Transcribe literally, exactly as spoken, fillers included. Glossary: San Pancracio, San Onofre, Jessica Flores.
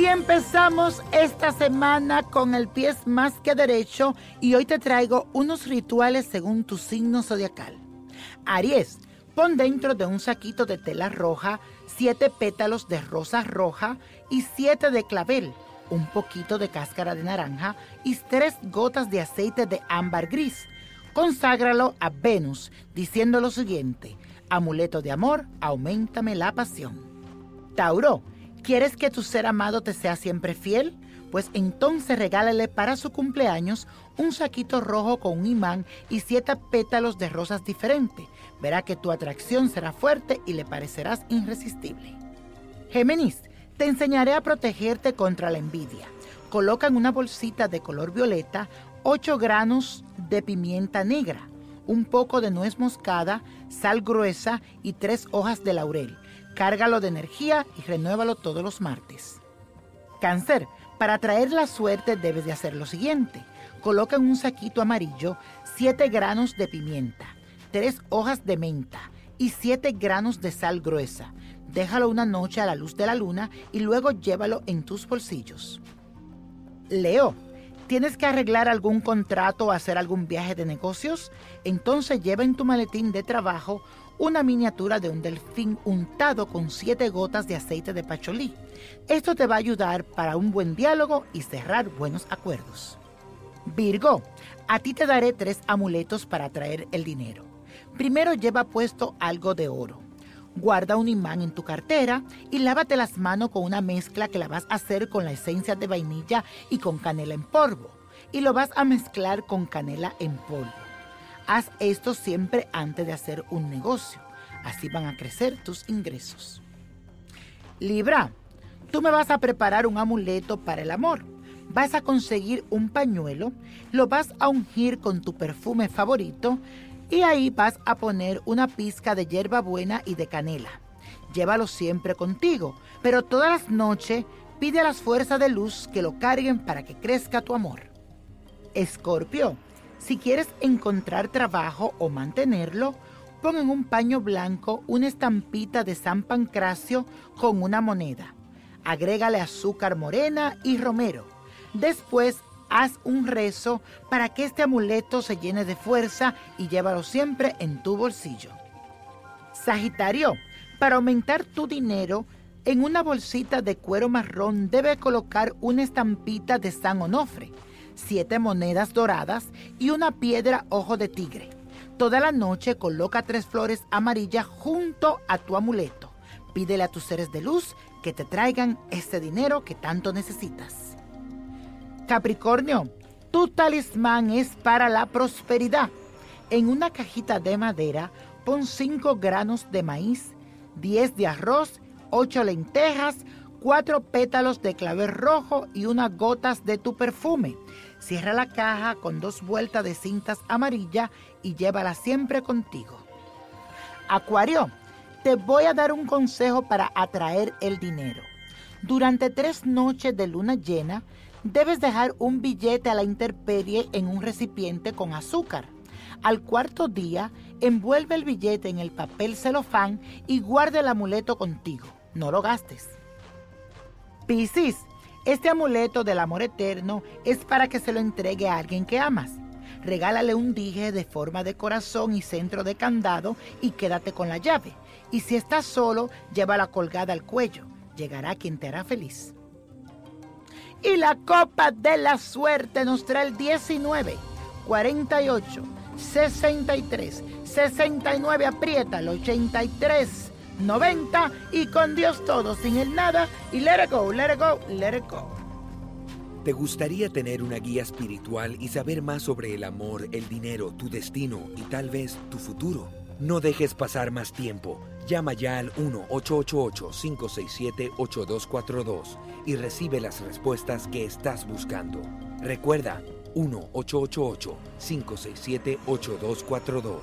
Y empezamos esta semana con el pie más que derecho y hoy te traigo unos rituales según tu signo zodiacal. Aries, pon dentro de un saquito de tela roja siete pétalos de rosa roja y siete de clavel, un poquito de cáscara de naranja y tres gotas de aceite de ámbar gris. Conságralo a Venus diciendo lo siguiente: amuleto de amor, auméntame la pasión. Tauro, ¿quieres que tu ser amado te sea siempre fiel? Pues entonces regálale para su cumpleaños un saquito rojo con un imán y siete pétalos de rosas diferentes. Verá que tu atracción será fuerte y le parecerás irresistible. Géminis, te enseñaré a protegerte contra la envidia. Coloca en una bolsita de color violeta ocho granos de pimienta negra, un poco de nuez moscada, sal gruesa y tres hojas de laurel. Cárgalo de energía y renuévalo todos los martes. Cáncer, para atraer la suerte debes de hacer lo siguiente. Coloca en un saquito amarillo siete granos de pimienta, tres hojas de menta y siete granos de sal gruesa. Déjalo una noche a la luz de la luna y luego llévalo en tus bolsillos. Leo, ¿tienes que arreglar algún contrato o hacer algún viaje de negocios? Entonces lleva en tu maletín de trabajo una miniatura de un delfín untado con siete gotas de aceite de pacholí. Esto te va a ayudar para un buen diálogo y cerrar buenos acuerdos. Virgo, a ti te daré tres amuletos para atraer el dinero. Primero lleva puesto algo de oro. Guarda un imán en tu cartera y lávate las manos con una mezcla que la vas a hacer con la esencia de vainilla y con canela en polvo. Y lo vas a mezclar con canela en polvo. Haz esto siempre antes de hacer un negocio. Así van a crecer tus ingresos. Libra, tú me vas a preparar un amuleto para el amor. Vas a conseguir un pañuelo, lo vas a ungir con tu perfume favorito y ahí vas a poner una pizca de hierbabuena y de canela. Llévalo siempre contigo, pero todas las noches pide a las fuerzas de luz que lo carguen para que crezca tu amor. Escorpio, si quieres encontrar trabajo o mantenerlo, pon en un paño blanco una estampita de San Pancracio con una moneda. Agrégale azúcar morena y romero. Después, haz un rezo para que este amuleto se llene de fuerza y llévalo siempre en tu bolsillo. Sagitario, para aumentar tu dinero, en una bolsita de cuero marrón debe colocar una estampita de San Onofre, siete monedas doradas y una piedra ojo de tigre. Toda la noche coloca tres flores amarillas junto a tu amuleto. Pídele a tus seres de luz que te traigan ese dinero que tanto necesitas. Capricornio, tu talismán es para la prosperidad. En una cajita de madera pon cinco granos de maíz, diez de arroz, ocho lentejas, cuatro pétalos de clavel rojo y unas gotas de tu perfume. Cierra la caja con dos vueltas de cintas amarillas y llévala siempre contigo. Acuario, te voy a dar un consejo para atraer el dinero. Durante tres noches de luna llena, debes dejar un billete a la intemperie en un recipiente con azúcar. Al cuarto día, envuelve el billete en el papel celofán y guarda el amuleto contigo. No lo gastes. Piscis, este amuleto del amor eterno es para que se lo entregue a alguien que amas. Regálale un dije de forma de corazón y centro de candado y quédate con la llave. Y si estás solo, llévala colgada al cuello. Llegará quien te hará feliz. Y la copa de la suerte nos trae el diecinueve, cuarenta y ocho, sesenta y tres, sesenta y nueve, aprieta el ochenta y tres. noventa y con Dios todo, sin el nada y let it go, let it go, let it go. ¿Te gustaría tener una guía espiritual y saber más sobre el amor, el dinero, tu destino y tal vez tu futuro? No dejes pasar más tiempo. Llama ya al uno ocho ocho ocho, cinco seis siete, ocho dos cuatro dos y recibe las respuestas que estás buscando. Recuerda, uno ocho ocho ocho, cinco seis siete, ocho dos cuatro dos.